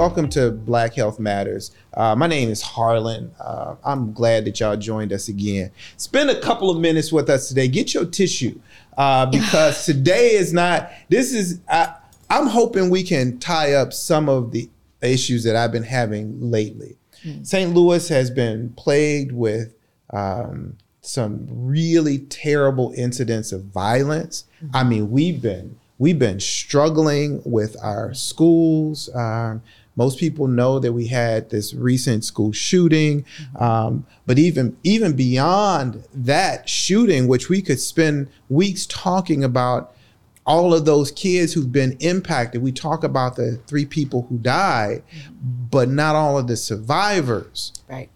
welcome to Black Health Matters. My name is Harlan. I'm glad that y'all joined us again. Spend a couple of minutes with us today. Get your tissue because today is not, this is, I'm hoping we can tie up some of the issues that I've been having lately. St. Louis has been plagued with some really terrible incidents of violence. Mm-hmm. I mean, we've been struggling with our schools. Most people know that we had this recent school shooting, but even beyond that shooting, which we could spend weeks talking about, all of those kids who've been impacted. We talk about the 3 people who died, but not all of the survivors. Right.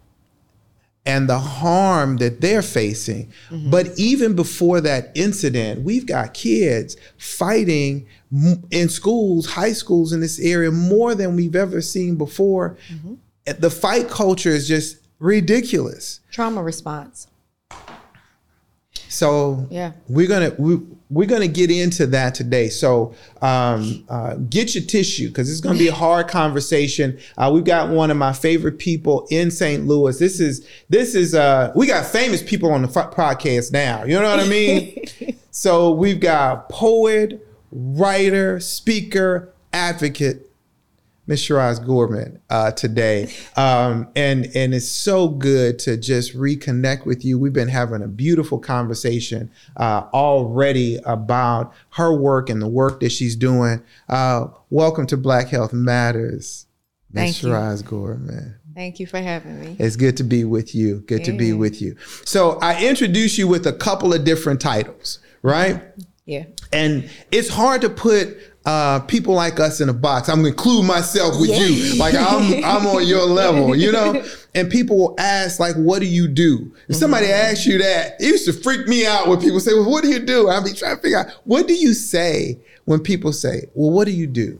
And the harm that they're facing. Mm-hmm. But even before that incident, we've got kids fighting in schools, high schools in this area, more than we've ever seen before. Mm-hmm. The fight culture is just ridiculous. Trauma response. So yeah, we're gonna get into that today. So get your tissue because it's gonna be a hard conversation. We've got one of my favorite people in St. Louis. This is we got famous people on the podcast now. You know what I mean? So we've got poet, writer, speaker, advocate, Ms. Cheraz Gorman today. And it's so good to just reconnect with you. We've been having a beautiful conversation already about her work and the work that she's doing. Welcome to Black Health Matters, Ms. Cheraz Gorman. Thank you for having me. It's good to be with you. Good to be with you. So I introduced you with a couple of different titles, right? Yeah. And it's hard to put people like us in a box. I'm gonna include myself with you. Like I'm on your level, you know? And people will ask, like, what do you do? If somebody asks you that, it used to freak me out when people say, well, what do you do? I'll be trying to figure out, what do you say when people say, well, what do you do?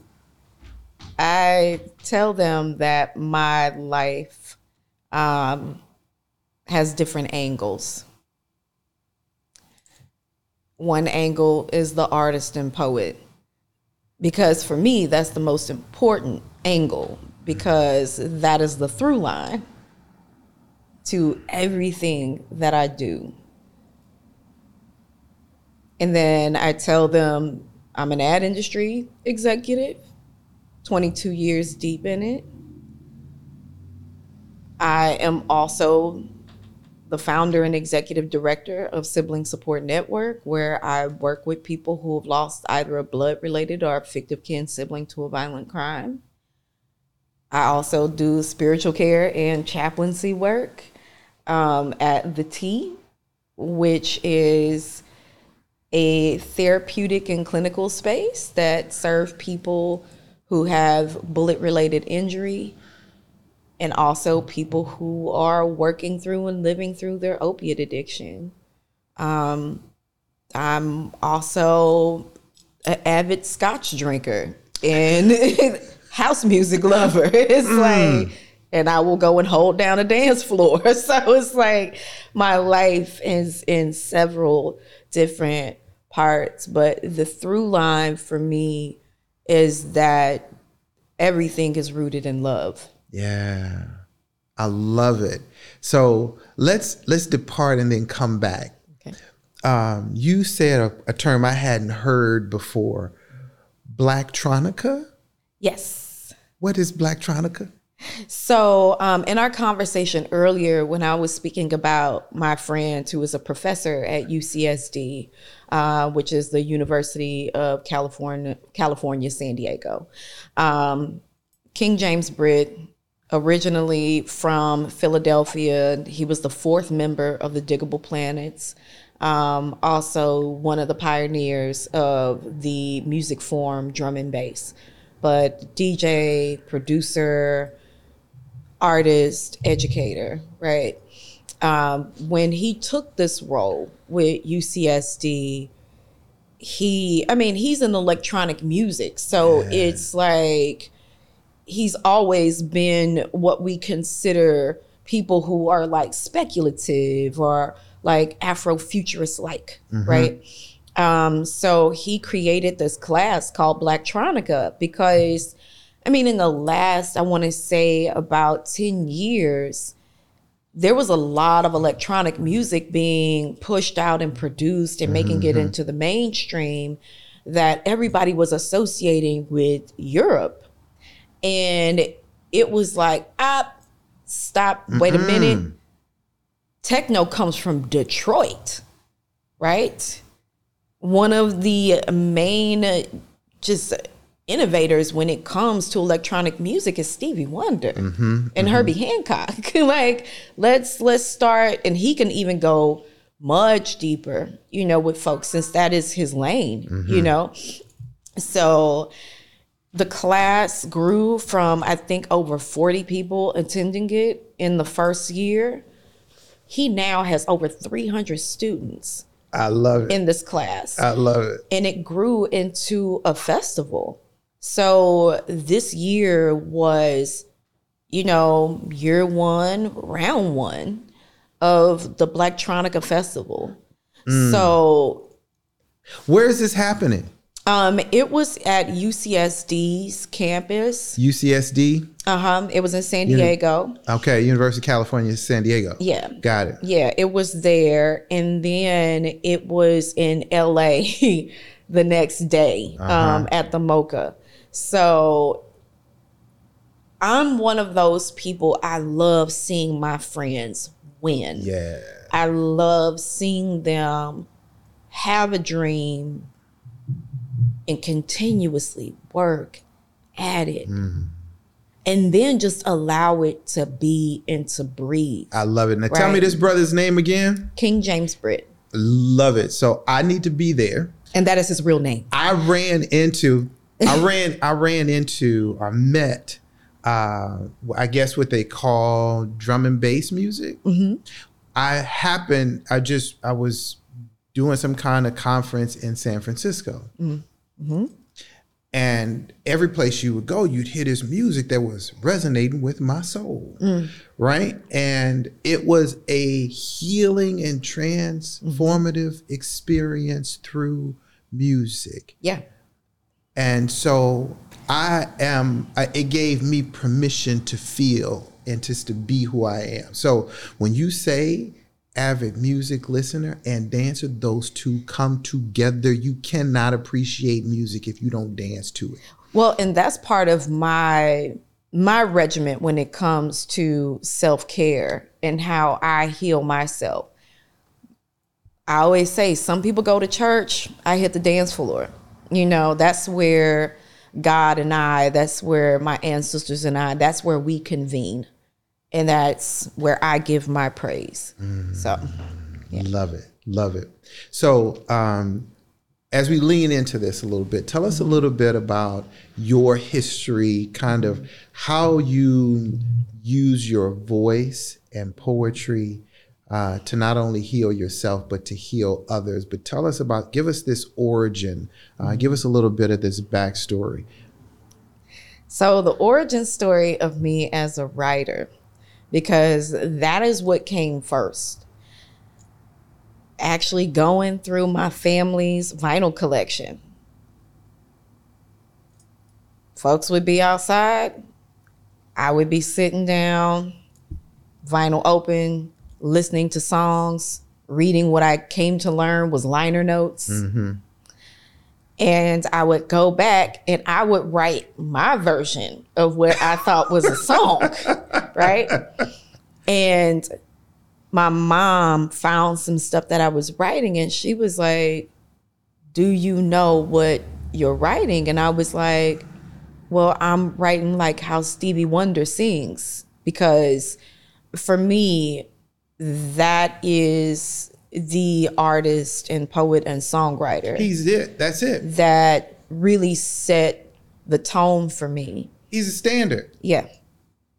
I tell them that my life has different angles. One angle is the artist and poet. Because for me, that's the most important angle, because that is the through line to everything that I do. And then I tell them I'm an ad industry executive, 22 years deep in it. I am also the founder and executive director of Sibling Support Network, where I work with people who have lost either a blood-related or fictive kin sibling to a violent crime. I also do spiritual care and chaplaincy work at The T, which is a therapeutic and clinical space that serves people who have bullet-related injury, and also people who are working through and living through their opiate addiction. I'm also an avid scotch drinker and house music lover. It's like, and I will go and hold down a dance floor. So it's like my life is in several different parts, but the through line for me is that everything is rooted in love. Yeah, I love it. So let's depart and then come back. Okay. You said a term I hadn't heard before, Blacktronica? Yes. What is Blacktronica? So in our conversation earlier, when I was speaking about my friend who is a professor at UCSD, which is the University of California, San Diego, King James Brit, originally from Philadelphia, he was the 4th member of the Digable Planets, also one of the pioneers of the music form drum and bass, but DJ, producer, artist, educator, right? When he took this role with UCSD, he's in electronic music, so it's like, he's always been what we consider people who are like speculative or like Afrofuturist-like, right? So he created this class called Blacktronica because I mean, in the last, I want to say about 10 years, there was a lot of electronic music being pushed out and produced and making it into the mainstream that everybody was associating with Europe. And it was like, stop, wait a minute. Techno comes from Detroit, right? One of the main just innovators when it comes to electronic music is Stevie Wonder and Herbie Hancock. Like, let's start, and he can even go much deeper, you know, with folks, since that is his lane, you know? So the class grew from, I think, over 40 people attending it in the first year. He now has over 300 students. I love it. In this class. I love it. And it grew into a festival. So this year was, you know, year one, round one of the Blacktronica Festival. So. Where is this happening? It was at UCSD's campus. UCSD? It was in San Diego. Okay, University of California, San Diego. Yeah. Got it. Yeah, it was there. And then it was in LA the next day at the MoCA. So I'm one of those people, I love seeing my friends win. Yeah. I love seeing them have a dream and continuously work at it. And then just allow it to be and to breathe. I love it. Now tell me this brother's name again. King James Brit. Love it. So I need to be there. And that is his real name. I met, I guess what they call drum and bass music. I was doing some kind of conference in San Francisco. And every place you would go, you'd hear this music that was resonating with my soul, right? And it was a healing and transformative experience through music. Yeah. And so it gave me permission to feel and just to be who I am. So when you say avid music listener and dancer, those two come together. You cannot appreciate music if you don't dance to it. Well, and that's part of my regimen when it comes to self-care and how I heal myself. I always say, some people go to church, I hit the dance floor. You know, that's where God and I, that's where my ancestors and I, that's where we convene. And that's where I give my praise. So, yeah. Love it. Love it. So as we lean into this a little bit, tell us a little bit about your history, kind of how you use your voice and poetry to not only heal yourself, but to heal others. But tell us about, give us this origin. Give us a little bit of this backstory. So the origin story of me as a writer, because that is what came first. Actually going through my family's vinyl collection. Folks would be outside. I would be sitting down, vinyl open, listening to songs, reading what I came to learn was liner notes. And I would go back and I would write my version of what I thought was a song, right? And my mom found some stuff that I was writing and she was like, do you know what you're writing? And I was like, well, I'm writing like how Stevie Wonder sings, because for me, that is the artist and poet and songwriter. He's it. That's it. That really set the tone for me. He's a standard. Yeah.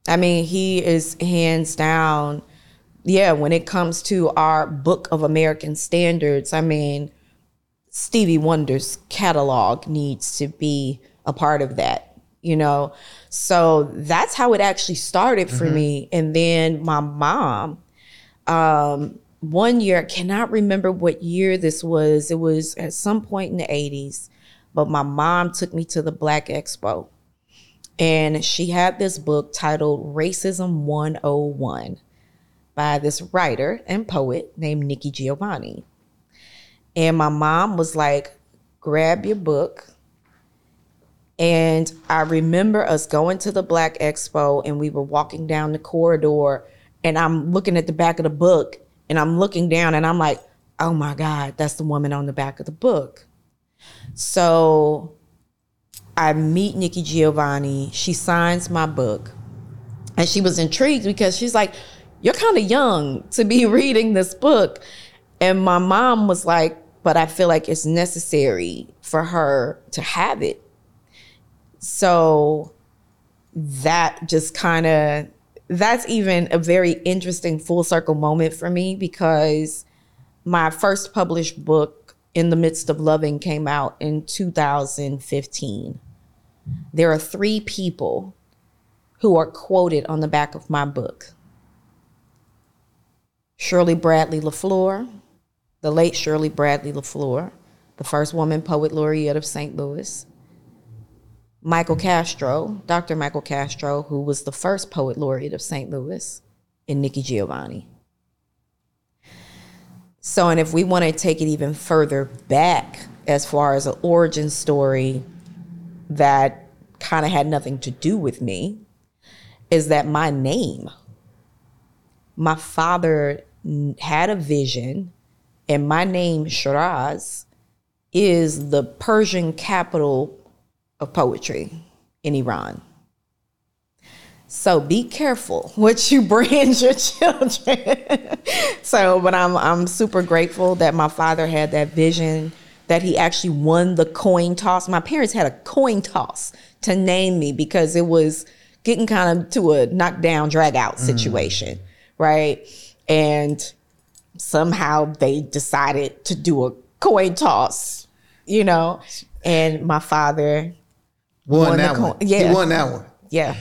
I mean, he is hands down. Yeah, when it comes to our book of American standards, I mean, Stevie Wonder's catalog needs to be a part of that, you know? So that's how it actually started for me. And then my mom, one year, I cannot remember what year this was. It was at some point in the 80s, but my mom took me to the Black Expo. And she had this book titled Racism 101 by this writer and poet named Nikki Giovanni. And my mom was like, grab your book. And I remember us going to the Black Expo and we were walking down the corridor and I'm looking at the back of the book and I'm looking down and I'm like, oh my God, that's the woman on the back of the book. So I meet Nikki Giovanni, she signs my book and she was intrigued because she's like, you're kind of young to be reading this book. And my mom was like, but I feel like it's necessary for her to have it. So that just kind of, that's even a very interesting full circle moment for me because my first published book, In the Midst of Loving, came out in 2015. There are three people who are quoted on the back of my book. Shirley Bradley LaFleur, the late Shirley Bradley LaFleur, the first woman poet laureate of St. Louis. Michael Castro, Dr. Michael Castro, who was the first poet laureate of St. Louis, and Nikki Giovanni. So, and if we want to take it even further back, as far as an origin story that kind of had nothing to do with me, is that my name, my father had a vision, and my name, Cheraz, is the Persian capital of poetry in Iran. So be careful what you brand your children. So, but I'm super grateful that my father had that vision, that he actually won the coin toss. My parents had a coin toss to name me because it was getting kind of to a knockdown, drag out situation, right? And somehow they decided to do a coin toss, you know? And my father won that one. Yeah. He won that one. Yeah.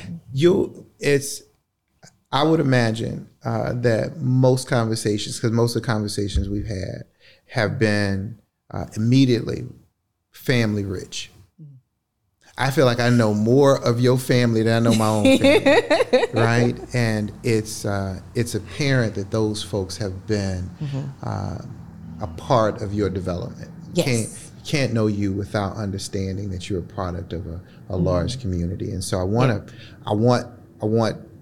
I would imagine that most conversations, because most of the conversations we've had have been immediately family rich. I feel like I know more of your family than I know my own family, right? And it's apparent that those folks have been a part of your development. Yes. Can't know you without understanding that you're a product of a large community. And so I want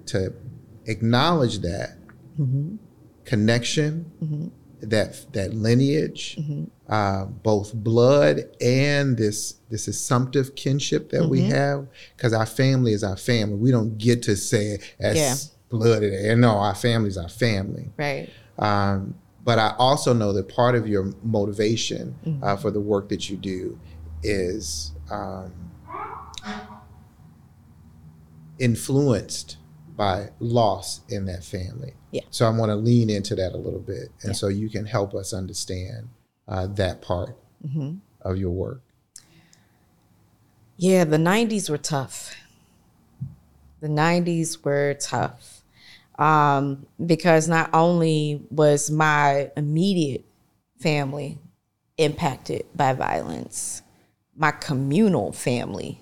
to acknowledge that connection, that lineage, both blood and this assumptive kinship that we have, because our family is our family. We don't get to say it as blood. No, our family is our family. Right. But I also know that part of your motivation for the work that you do is influenced by loss in that family. Yeah. So I want to lean into that a little bit. And so you can help us understand that part of your work. Yeah, the 90s were tough. The 90s were tough. Because not only was my immediate family impacted by violence, my communal family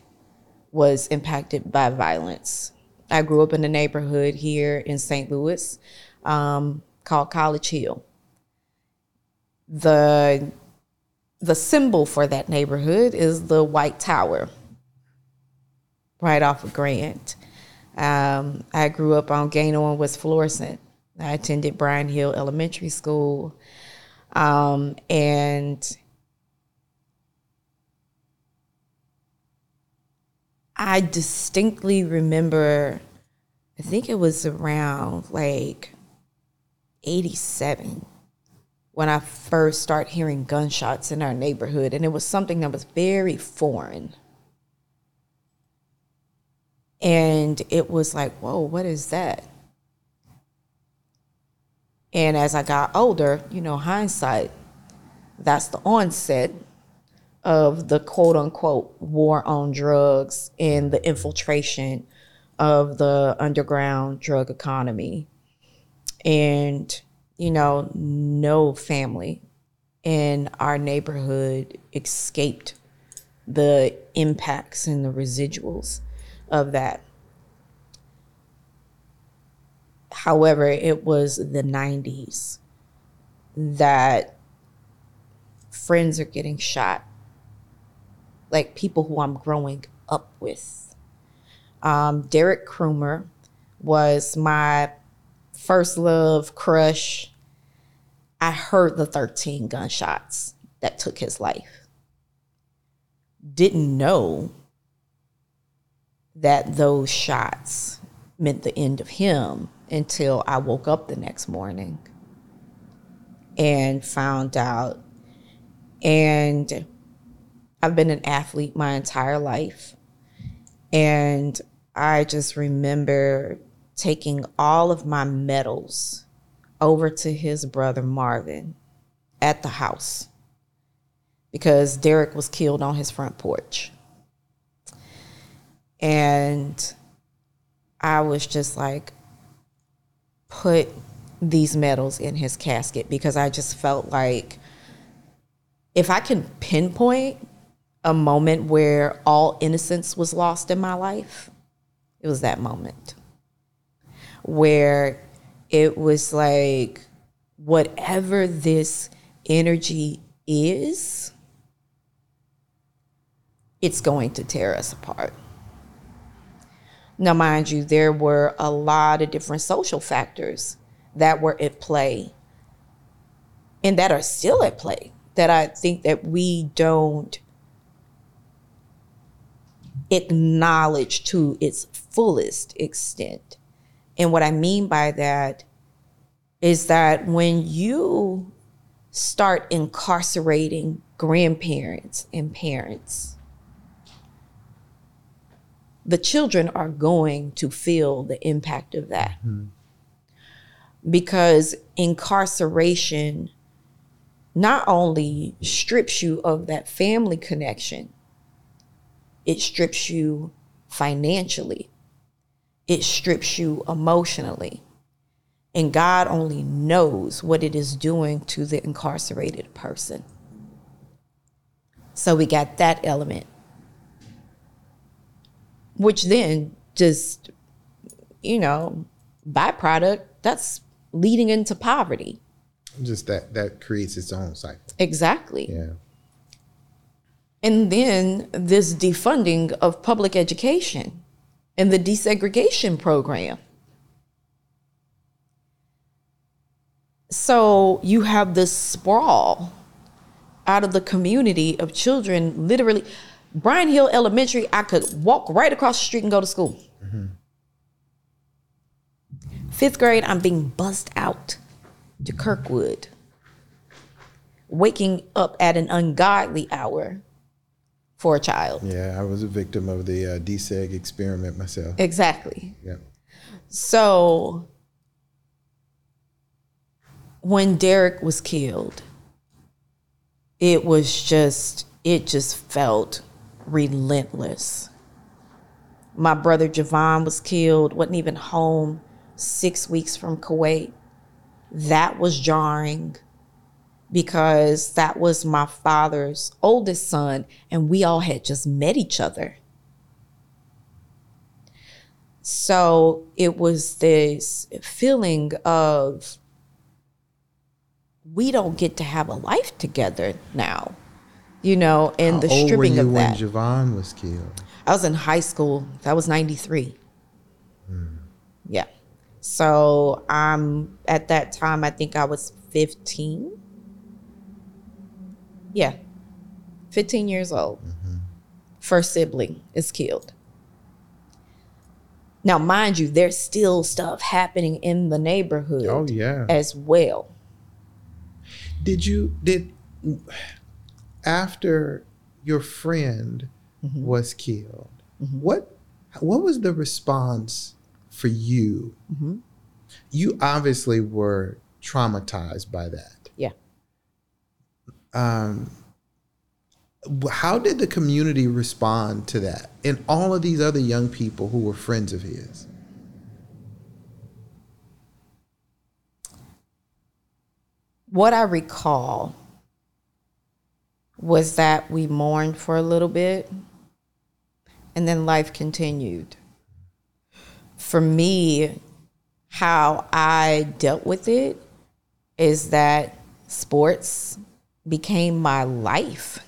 was impacted by violence. I grew up in a neighborhood here in St. Louis called College Hill. The symbol for that neighborhood is the White Tower, right off of Grant. I grew up on Gaynor and West Florissant. I attended Bryan Hill Elementary School. And I distinctly remember, I think it was around like 87 when I first started hearing gunshots in our neighborhood. And it was something that was very foreign. And it was like, whoa, what is that? And as I got older, you know, hindsight, that's the onset of the quote unquote war on drugs and the infiltration of the underground drug economy. And, you know, no family in our neighborhood escaped the impacts and the residuals of that. However, it was the 90s that friends are getting shot, like people who I'm growing up with. Derek Cromer was my first love, crush. I heard the 13 gunshots that took his life. Didn't know that those shots meant the end of him until I woke up the next morning and found out. And I've been an athlete my entire life. And I just remember taking all of my medals over to his brother Marvin at the house because Derek was killed on his front porch. And I was just like, put these medals in his casket, because I just felt like if I can pinpoint a moment where all innocence was lost in my life, it was that moment where it was like, whatever this energy is, it's going to tear us apart. Now, mind you, there were a lot of different social factors that were at play and that are still at play that I think that we don't acknowledge to its fullest extent. And what I mean by that is that when you start incarcerating grandparents and parents, the children are going to feel the impact of that. Mm-hmm. Because incarceration not only strips you of that family connection, it strips you financially. It strips you emotionally. And God only knows what it is doing to the incarcerated person. So we got that element, which then just, you know, byproduct, that's leading into poverty. Just that creates its own cycle. Exactly. Yeah. And then this defunding of public education and the desegregation program. So you have this sprawl out of the community of children, literally. Bryan Hill Elementary, I could walk right across the street and go to school. Mm-hmm. 5th grade, I'm being bussed out to Kirkwood, waking up at an ungodly hour for a child. Yeah, I was a victim of the DSEG experiment myself. Exactly. Yeah. So when Derek was killed, it just felt relentless. My brother Javon was killed, wasn't even home, 6 weeks from Kuwait. That was jarring because that was my father's oldest son and we all had just met each other. So it was this feeling of, we don't get to have a life together now. You know, and the stripping of that. How old were you when Javon was killed? I was in high school. That was 93. Mm. Yeah. So at that time, I think I was 15. Yeah. 15 years old. Mm-hmm. First sibling is killed. Now, mind you, there's still stuff happening in the neighborhood. Oh, yeah. As well. After your friend mm-hmm. was killed, mm-hmm. what was the response for you? Mm-hmm. You obviously were traumatized by that. Yeah. How did the community respond to that and all of these other young people who were friends of his? What I recall was that we mourned for a little bit and then life continued. for me, how I dealt with it is that sports became my life.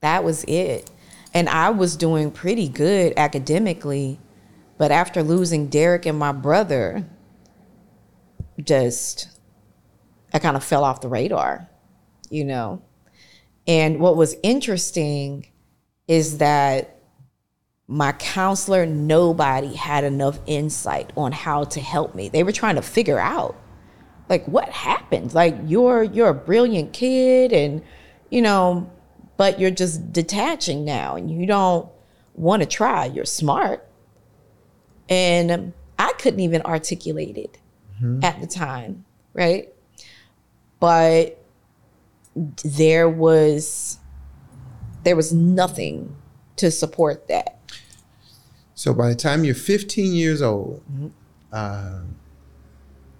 That was it. And I was doing pretty good academically, but after losing Derek and my brother, I kind of fell off the radar, you know? And what was interesting is that my counselor, nobody had enough insight on how to help me. They were trying to figure out, like, what happened? Like, you're a brilliant kid and, you know, but you're just detaching now and you don't want to try. You're smart. And I couldn't even articulate it at the time, right? But there was nothing to support that. So by the time you're 15 years old,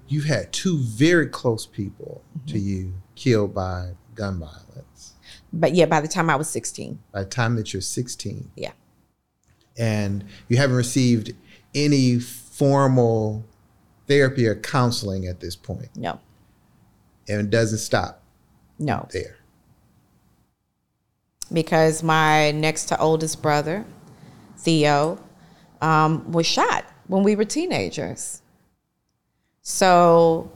you've had two very close people to you killed by gun violence. But yeah, by the time I was 16. By the time that you're 16. Yeah. And you haven't received any formal therapy or counseling at this point. No. And it doesn't stop. No. There. Because my next to oldest brother, Theo, was shot when we were teenagers. So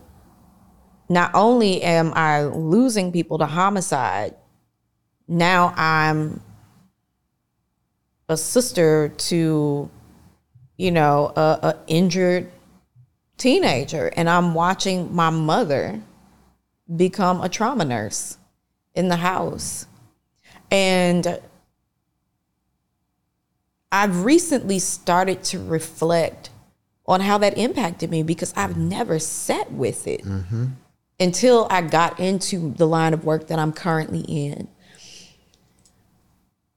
not only am I losing people to homicide, now I'm a sister to, you know, a injured teenager, and I'm watching my mother become a trauma nurse in the house. And I've recently started to reflect on how that impacted me, because I've never sat with it until I got into the line of work that I'm currently in.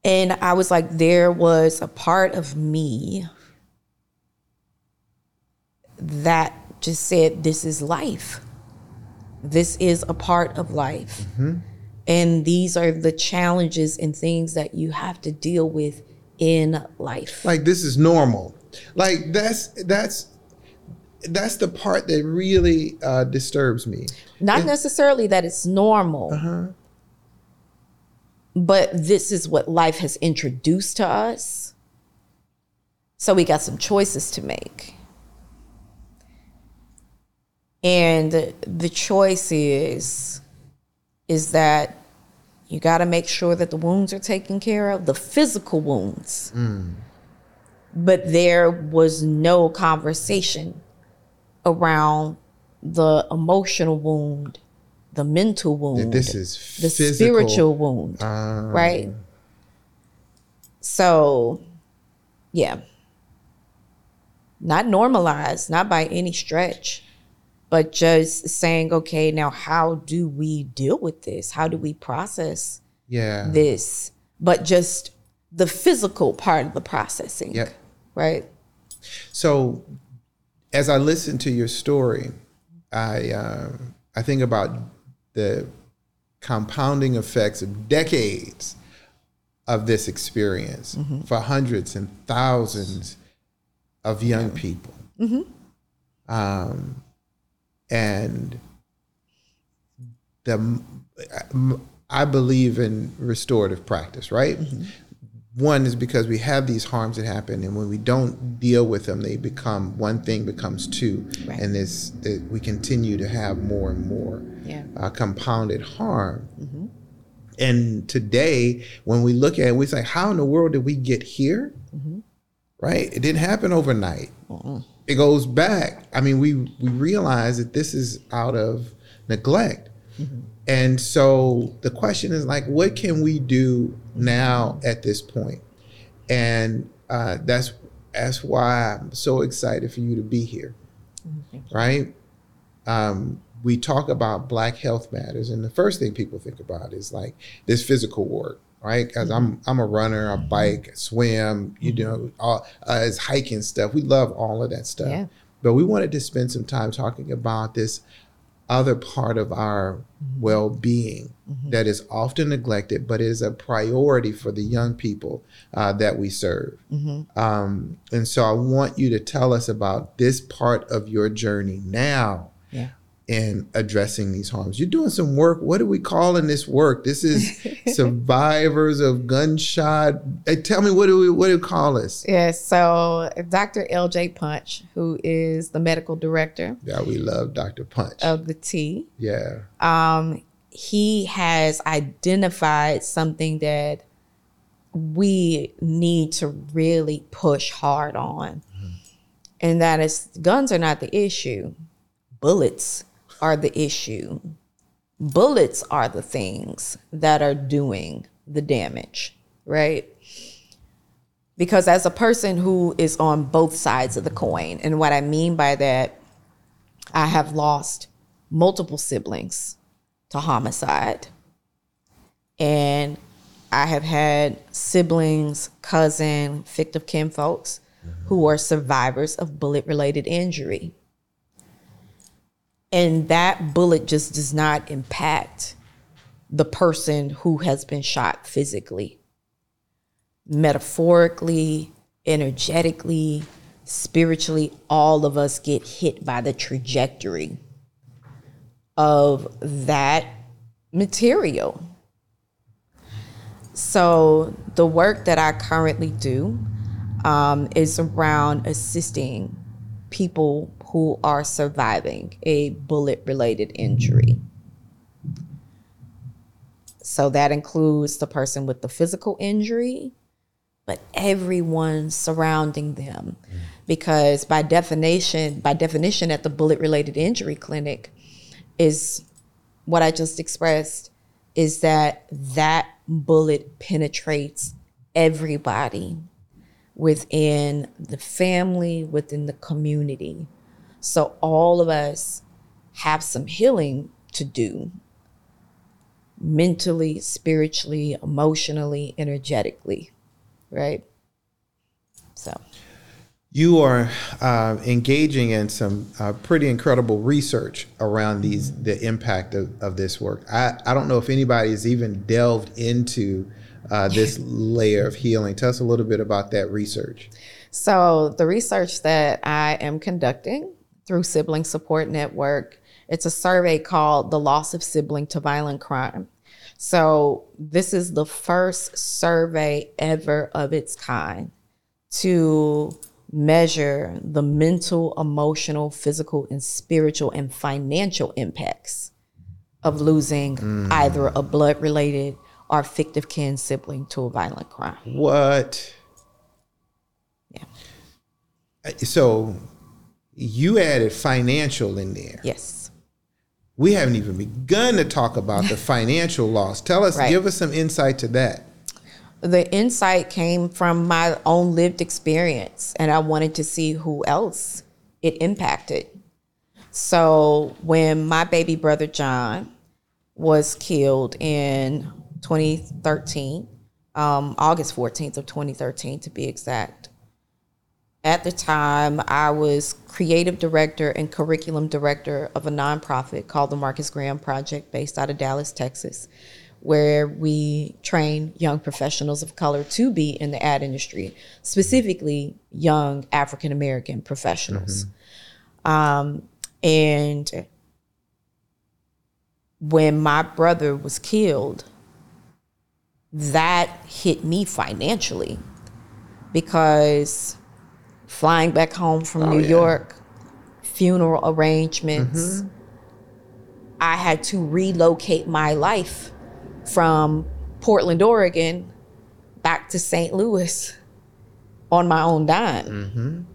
And I was like, there was a part of me that just said, this is life. This is a part of life. And these are the challenges and things that you have to deal with in life. Like, this is normal. Like, that's the part that really disturbs me. Not necessarily that it's normal, but this is what life has introduced to us. So we got some choices to make. And the choice is that you got to make sure that the wounds are taken care of, the physical wounds. But there was no conversation around the emotional wound, the mental wound, this is the physical, spiritual wound, right? So, yeah. Not normalized, not by any stretch. But just saying, okay, now how do we deal with this? How do we process this? But just the physical part of the processing, right? So as I listen to your story, I think about the compounding effects of decades of this experience for hundreds and thousands of young people. And I believe in restorative practice, right? One is because we have these harms that happen, and when we don't deal with them, they become, one thing becomes two, and we continue to have more and more compounded harm. And today, when we look at it, we say, how in the world did we get here? Right? It didn't happen overnight. It goes back. I mean, we realize that this is out of neglect. And so the question is, like, what can we do now at this point? And that's why I'm so excited for you to be here, right? We talk about Black Health Matters, and the first thing people think about is, like, this physical work, right? Because I'm a runner, I bike, swim, you know, all, it's hiking stuff. We love all of that stuff. But we wanted to spend some time talking about this other part of our well-being that is often neglected, but is a priority for the young people that we serve. And so I want you to tell us about this part of your journey now in addressing these harms. You're doing some work. What are we calling this work? This is survivors of gunshot. Hey, tell me, what do we call this? Yes, so Dr. LJ Punch, who is the medical director. Yeah, we love Dr. Punch. Of the T. Yeah. He has identified something that we need to really push hard on. And that is, guns are not the issue. Bullets are the issue. Bullets are the things that are doing the damage, right? Because as a person who is on both sides of the coin, and what I mean by that, I have lost multiple siblings to homicide. And I have had siblings, cousin, fictive kin folks who are survivors of bullet-related injury. And that bullet just does not impact the person who has been shot physically, metaphorically, energetically, spiritually. All of us get hit by the trajectory of that material. So the work that I currently do is around assisting people who are surviving a bullet-related injury. So that includes the person with the physical injury, but everyone surrounding them. Because by definition at the bullet-related injury clinic is what I just expressed, is that bullet penetrates everybody within the family, within the community. So all of us have some healing to do mentally, spiritually, emotionally, energetically, right? So. You are engaging in some pretty incredible research around the impact of this work. I don't know if anybody's even delved into this layer of healing. Tell us a little bit about that research. So the research that I am conducting through Sibling Support Network. It's a survey called The Loss of Sibling to Violent Crime. So this is the first survey ever of its kind to measure the mental, emotional, physical, and spiritual and financial impacts of losing either a blood-related or fictive kin sibling to a violent crime. What? Yeah. So... you added financial in there. Yes. We haven't even begun to talk about the financial loss. Tell us, give us some insight to that. The insight came from my own lived experience, and I wanted to see who else it impacted. So when my baby brother John was killed in 2013, August 14th of 2013 to be exact, at the time, I was creative director and curriculum director of a nonprofit called the Marcus Graham Project based out of Dallas, Texas, where we train young professionals of color to be in the ad industry, specifically young African-American professionals. And when my brother was killed, that hit me financially because... flying back home from New York, funeral arrangements. I had to relocate my life from Portland, Oregon, back to St. Louis on my own dime.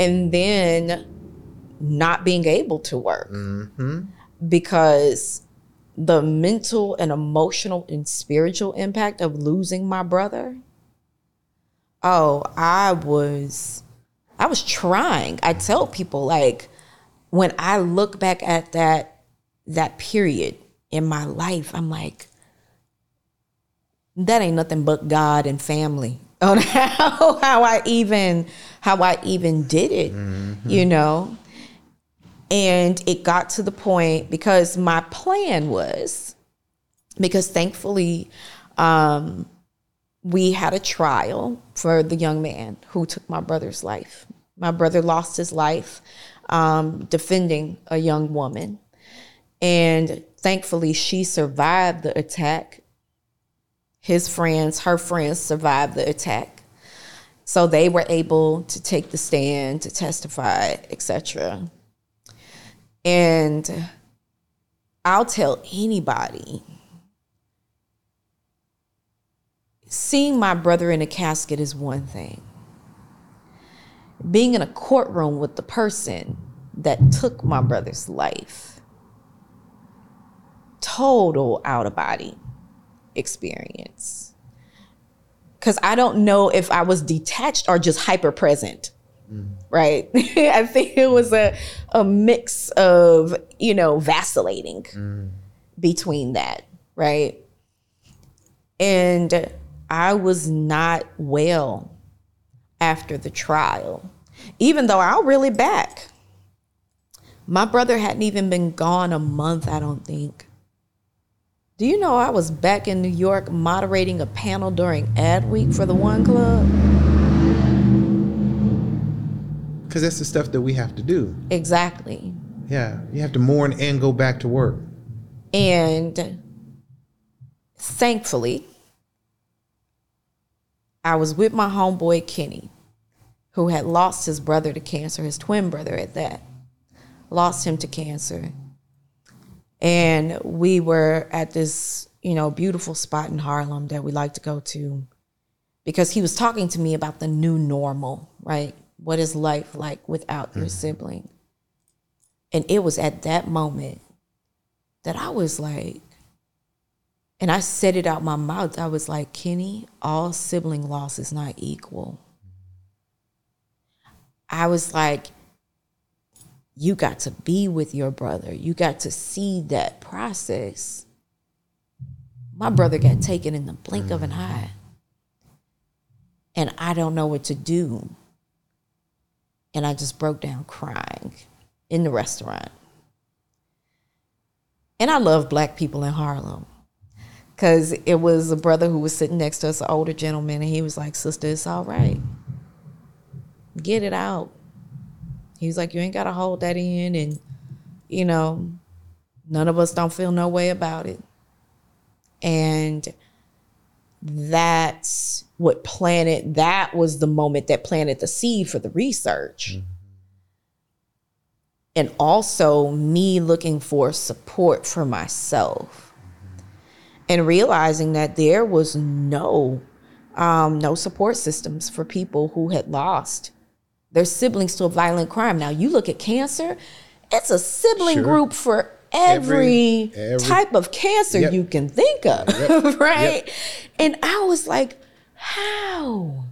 And then not being able to work because the mental and emotional and spiritual impact of losing my brother. Oh, I was trying. I tell people, like, when I look back at that period in my life, I'm like, that ain't nothing but God and family on how I even did it, you know? And it got to the point, because my plan was, because thankfully we had a trial for the young man who took my brother's life. My brother lost his life defending a young woman. And thankfully, she survived the attack. His friends, her friends survived the attack. So they were able to take the stand, to testify, etc. And I'll tell anybody, seeing my brother in a casket is one thing. Being in a courtroom with the person that took my brother's life, total out-of-body experience. Because I don't know if I was detached or just hyper-present, right? I think it was a mix of, you know, vacillating between that, right? And I was not well after the trial, even though I'll really back. My brother hadn't even been gone a month, I don't think. Do you know I was back in New York moderating a panel during Ad week for the One Club? Because that's the stuff that we have to do. Exactly. Yeah, you have to mourn and go back to work. And thankfully, I was with my homeboy Kenny, who had lost his brother to cancer, his twin brother at that, lost him to cancer. And we were at this, you know, beautiful spot in Harlem that we like to go to, because he was talking to me about the new normal, right? What is life like without your sibling? And it was at that moment that I was like, and I said it out my mouth, I was like, Kenny, all sibling loss is not equal. I was like, you got to be with your brother. You got to see that process. My brother got taken in the blink of an eye. And I don't know what to do. And I just broke down crying in the restaurant. And I love Black people in Harlem, because it was a brother who was sitting next to us, an older gentleman, and he was like, sister, it's all right. Get it out. He was like, you ain't got to hold that in, and, you know, none of us don't feel no way about it. And that's what planted, that was the moment that planted the seed for the research. And also me looking for support for myself and realizing that there was no support systems for people who had lost their siblings to a violent crime. Now, you look at cancer, it's a sibling group for every type of cancer you can think of, right? And I was like, how?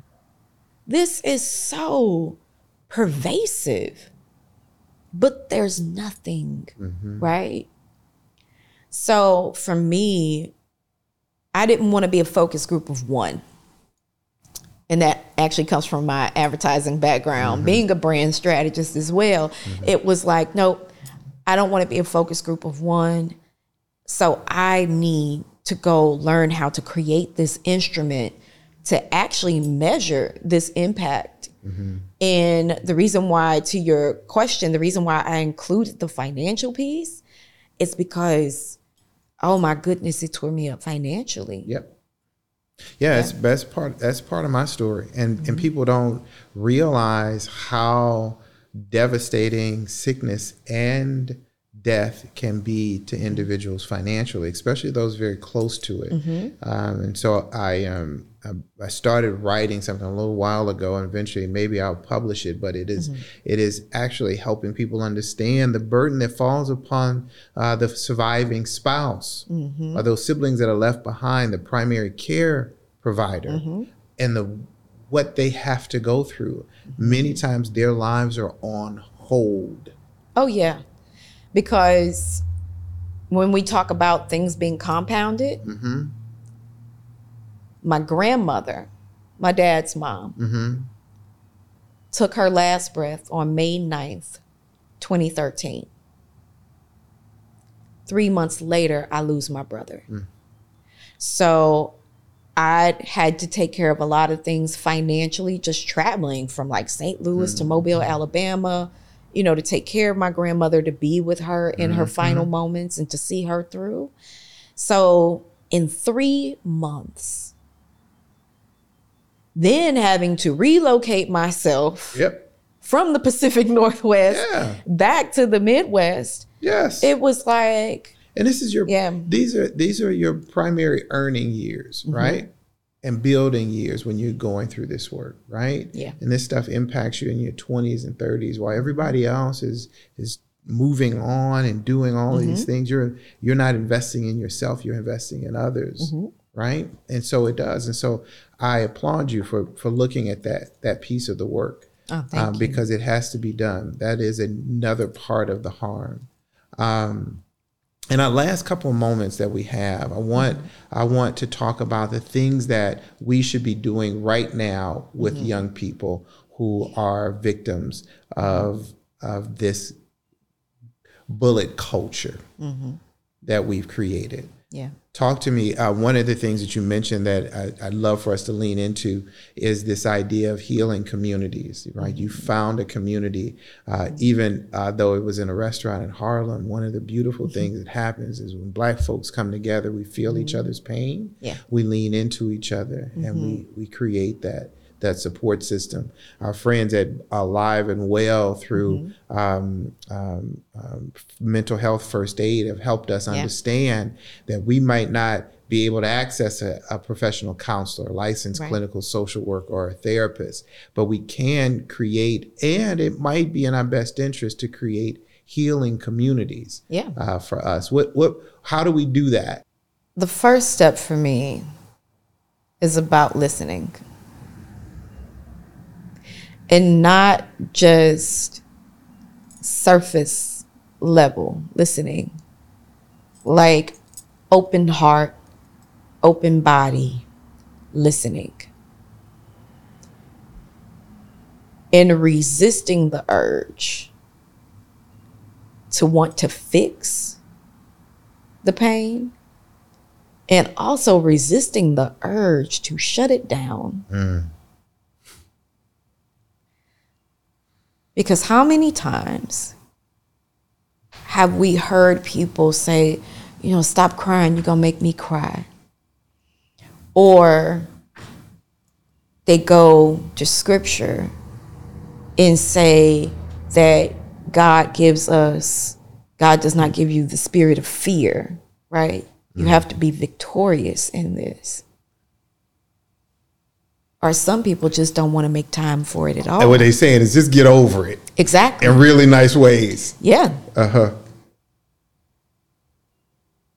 This is so pervasive, but there's nothing, right? So for me, I didn't want to be a focus group of one. And that actually comes from my advertising background, being a brand strategist as well. It was like, nope, I don't want to be a focus group of one. So I need to go learn how to create this instrument to actually measure this impact. And the reason why, to your question, the reason why I included the financial piece is because, oh my goodness, it tore me up financially. Yeah, that's part of my story. And and people don't realize how devastating sickness and death can be to individuals financially, especially those very close to it. And so I started writing something a little while ago, and eventually maybe I'll publish it, but it is actually helping people understand the burden that falls upon the surviving spouse, or those siblings that are left behind, the primary care provider, and what they have to go through. Many times their lives are on hold. Oh yeah. Because when we talk about things being compounded, my grandmother, my dad's mom, took her last breath on May 9th, 2013. 3 months later, I lose my brother. Mm. So I had to take care of a lot of things financially, just traveling from like St. Louis to Mobile, Alabama, you know, to take care of my grandmother, to be with her in her final moments and to see her through. So in 3 months, then having to relocate myself from the Pacific Northwest back to the Midwest. Yes. It was like... And this is your, these are your primary earning years, right? And building years when you're going through this work, right? Yeah. And this stuff impacts you in your 20s and 30s while everybody else is moving on and doing all of these things. You're not investing in yourself, you're investing in others, right? And so it does. And so I applaud you for looking at that piece of the work. Oh, thank you. Because it has to be done. That is another part of the harm. In our last couple of moments that we have, I want to talk about the things that we should be doing right now with young people who are victims of this bullet culture that we've created. Yeah. Talk to me. One of the things that you mentioned that I'd love for us to lean into is this idea of healing communities, right? You found a community, even though it was in a restaurant in Harlan. One of the beautiful things that happens is when Black folks come together, we feel each other's pain. Yeah. We lean into each other and we create that support system. Our friends at Alive and Well through Mental Health First Aid have helped us understand that we might not be able to access a professional counselor, licensed clinical social worker, or a therapist, but we can create, and it might be in our best interest to create healing communities for us. How do we do that? The first step for me is about listening. And not just surface level listening, like open heart, open body listening. And resisting the urge to want to fix the pain, and also resisting the urge to shut it down. Because how many times have we heard people say, you know, stop crying, you're going to make me cry. Or they go to scripture and say that God does not give you the spirit of fear, right? You have to be victorious in this. Or some people just don't want to make time for it at all. And what they're saying is just get over it. Exactly. In really nice ways. Yeah. Uh-huh.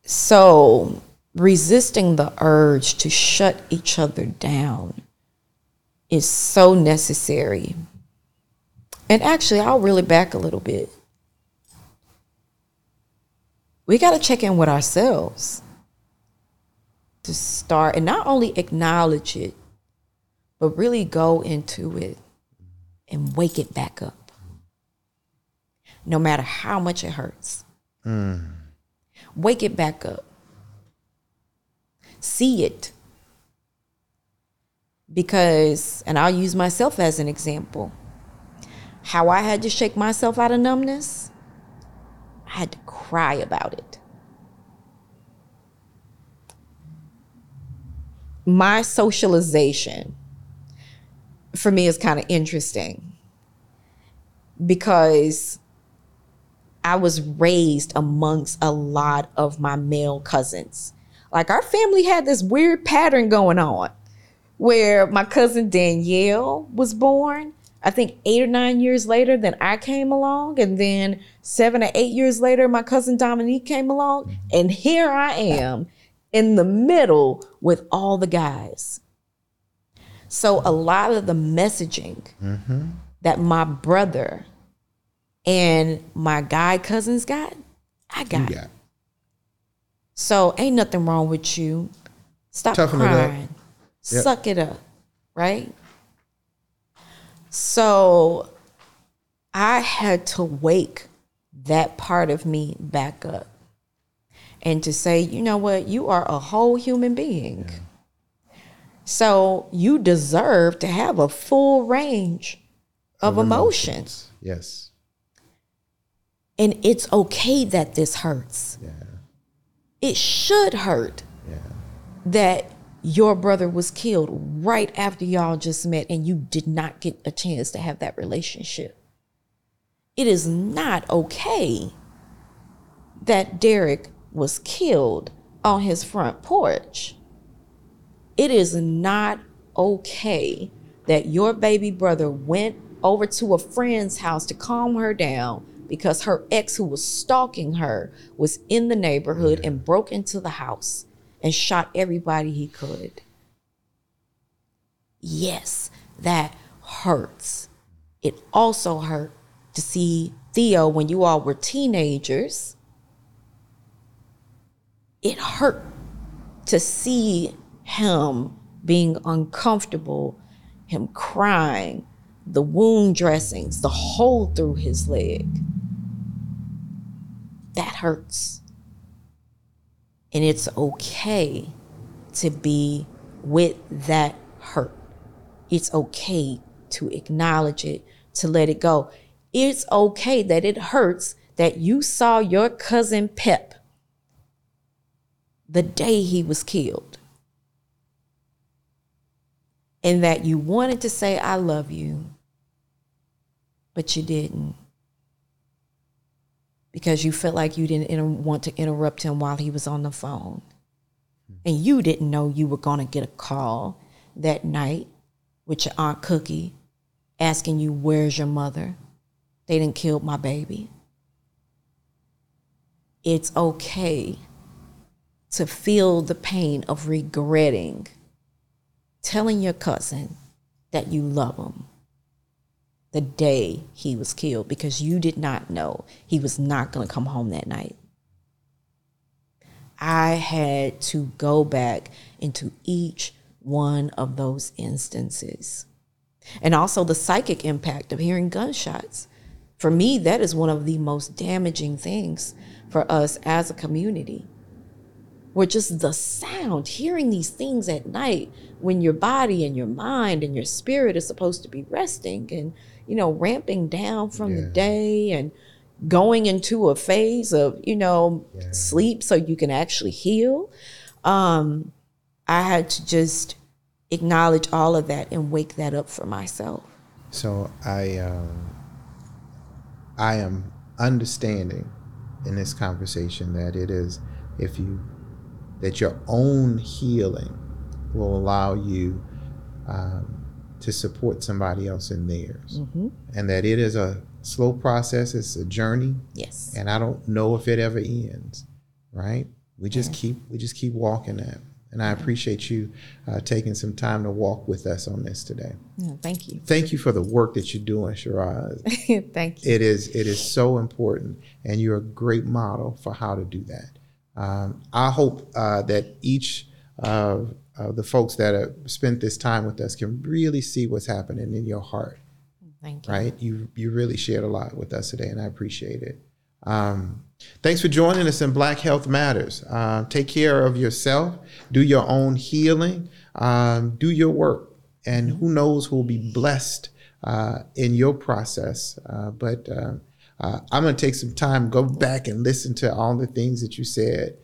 So resisting the urge to shut each other down is so necessary. And actually, I'll reel it back a little bit. We got to check in with ourselves to start and not only acknowledge it, but really go into it and wake it back up. No matter how much it hurts. Wake it back up. See it. Because, and I'll use myself as an example, how I had to shake myself out of numbness, I had to cry about it. My socialization for me is kind of interesting because I was raised amongst a lot of my male cousins. Like our family had this weird pattern going on where my cousin Danielle was born, I think 8 or 9 years later, then I came along, and then 7 or 8 years later, my cousin Dominique came along, and here I am in the middle with all the guys. So a lot of the messaging that my brother and my guy cousins got, I got. You got. So ain't nothing wrong with you. Stop Toughen crying. It up. Yep. Suck it up, right? So I had to wake that part of me back up and to say, you know what, you are a whole human being. Yeah. So you deserve to have a full range of emotions. Yes. And it's okay that this hurts. Yeah. It should hurt that your brother was killed right after y'all just met and you did not get a chance to have that relationship. It is not okay that Derek was killed on his front porch. It is not okay that your baby brother went over to a friend's house to calm her down because her ex who was stalking her was in the neighborhood and broke into the house and shot everybody he could. Yes, that hurts. It also hurt to see Theo when you all were teenagers. It hurt to see him being uncomfortable, him crying, the wound dressings, the hole through his leg. That hurts. And it's okay to be with that hurt. It's okay to acknowledge it, to let it go. It's okay that it hurts that you saw your cousin Pep the day he was killed. And that you wanted to say, I love you, but you didn't. Because you felt like you didn't want to interrupt him while he was on the phone. And you didn't know you were going to get a call that night with your Aunt Cookie asking you, where's your mother? They done killed my baby. It's okay to feel the pain of regretting telling your cousin that you love him the day he was killed because you did not know he was not going to come home that night. I had to go back into each one of those instances. And also the psychic impact of hearing gunshots. For me, that is one of the most damaging things for us as a community. Where just the sound, hearing these things at night when your body and your mind and your spirit is supposed to be resting and, you know, ramping down from the day and going into a phase of, you know, sleep so you can actually heal. I had to just acknowledge all of that and wake that up for myself. So I am understanding in this conversation that it is that your own healing will allow you to support somebody else in theirs. Mm-hmm. And that it is a slow process, it's a journey. Yes. And I don't know if it ever ends, right? We just keep walking that. And I appreciate you taking some time to walk with us on this today. Yeah, thank you. Thank you for the work that you're doing, Cheraz. Thank you. It is so important, and you're a great model for how to do that. I hope that each of the folks that have spent this time with us can really see what's happening in your heart. Thank you. Right? You really shared a lot with us today, and I appreciate it. Thanks for joining us in Black Health Matters. Take care of yourself. Do your own healing. Do your work. And who knows who will be blessed in your process. But I'm going to take some time, go back and listen to all the things that you said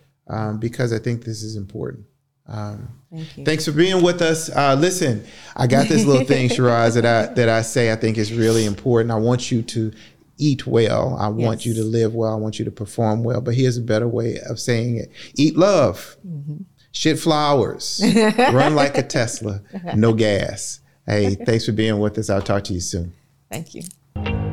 because I think this is important. Thank you. Thanks for being with us. Listen, I got this little thing, Cheraz, that I say I think is really important. I want you to eat well. I want you to live well. I want you to perform well. But here's a better way of saying it. Eat love. Mm-hmm. Shit flowers. Run like a Tesla. No gas. Hey, thanks for being with us. I'll talk to you soon. Thank you.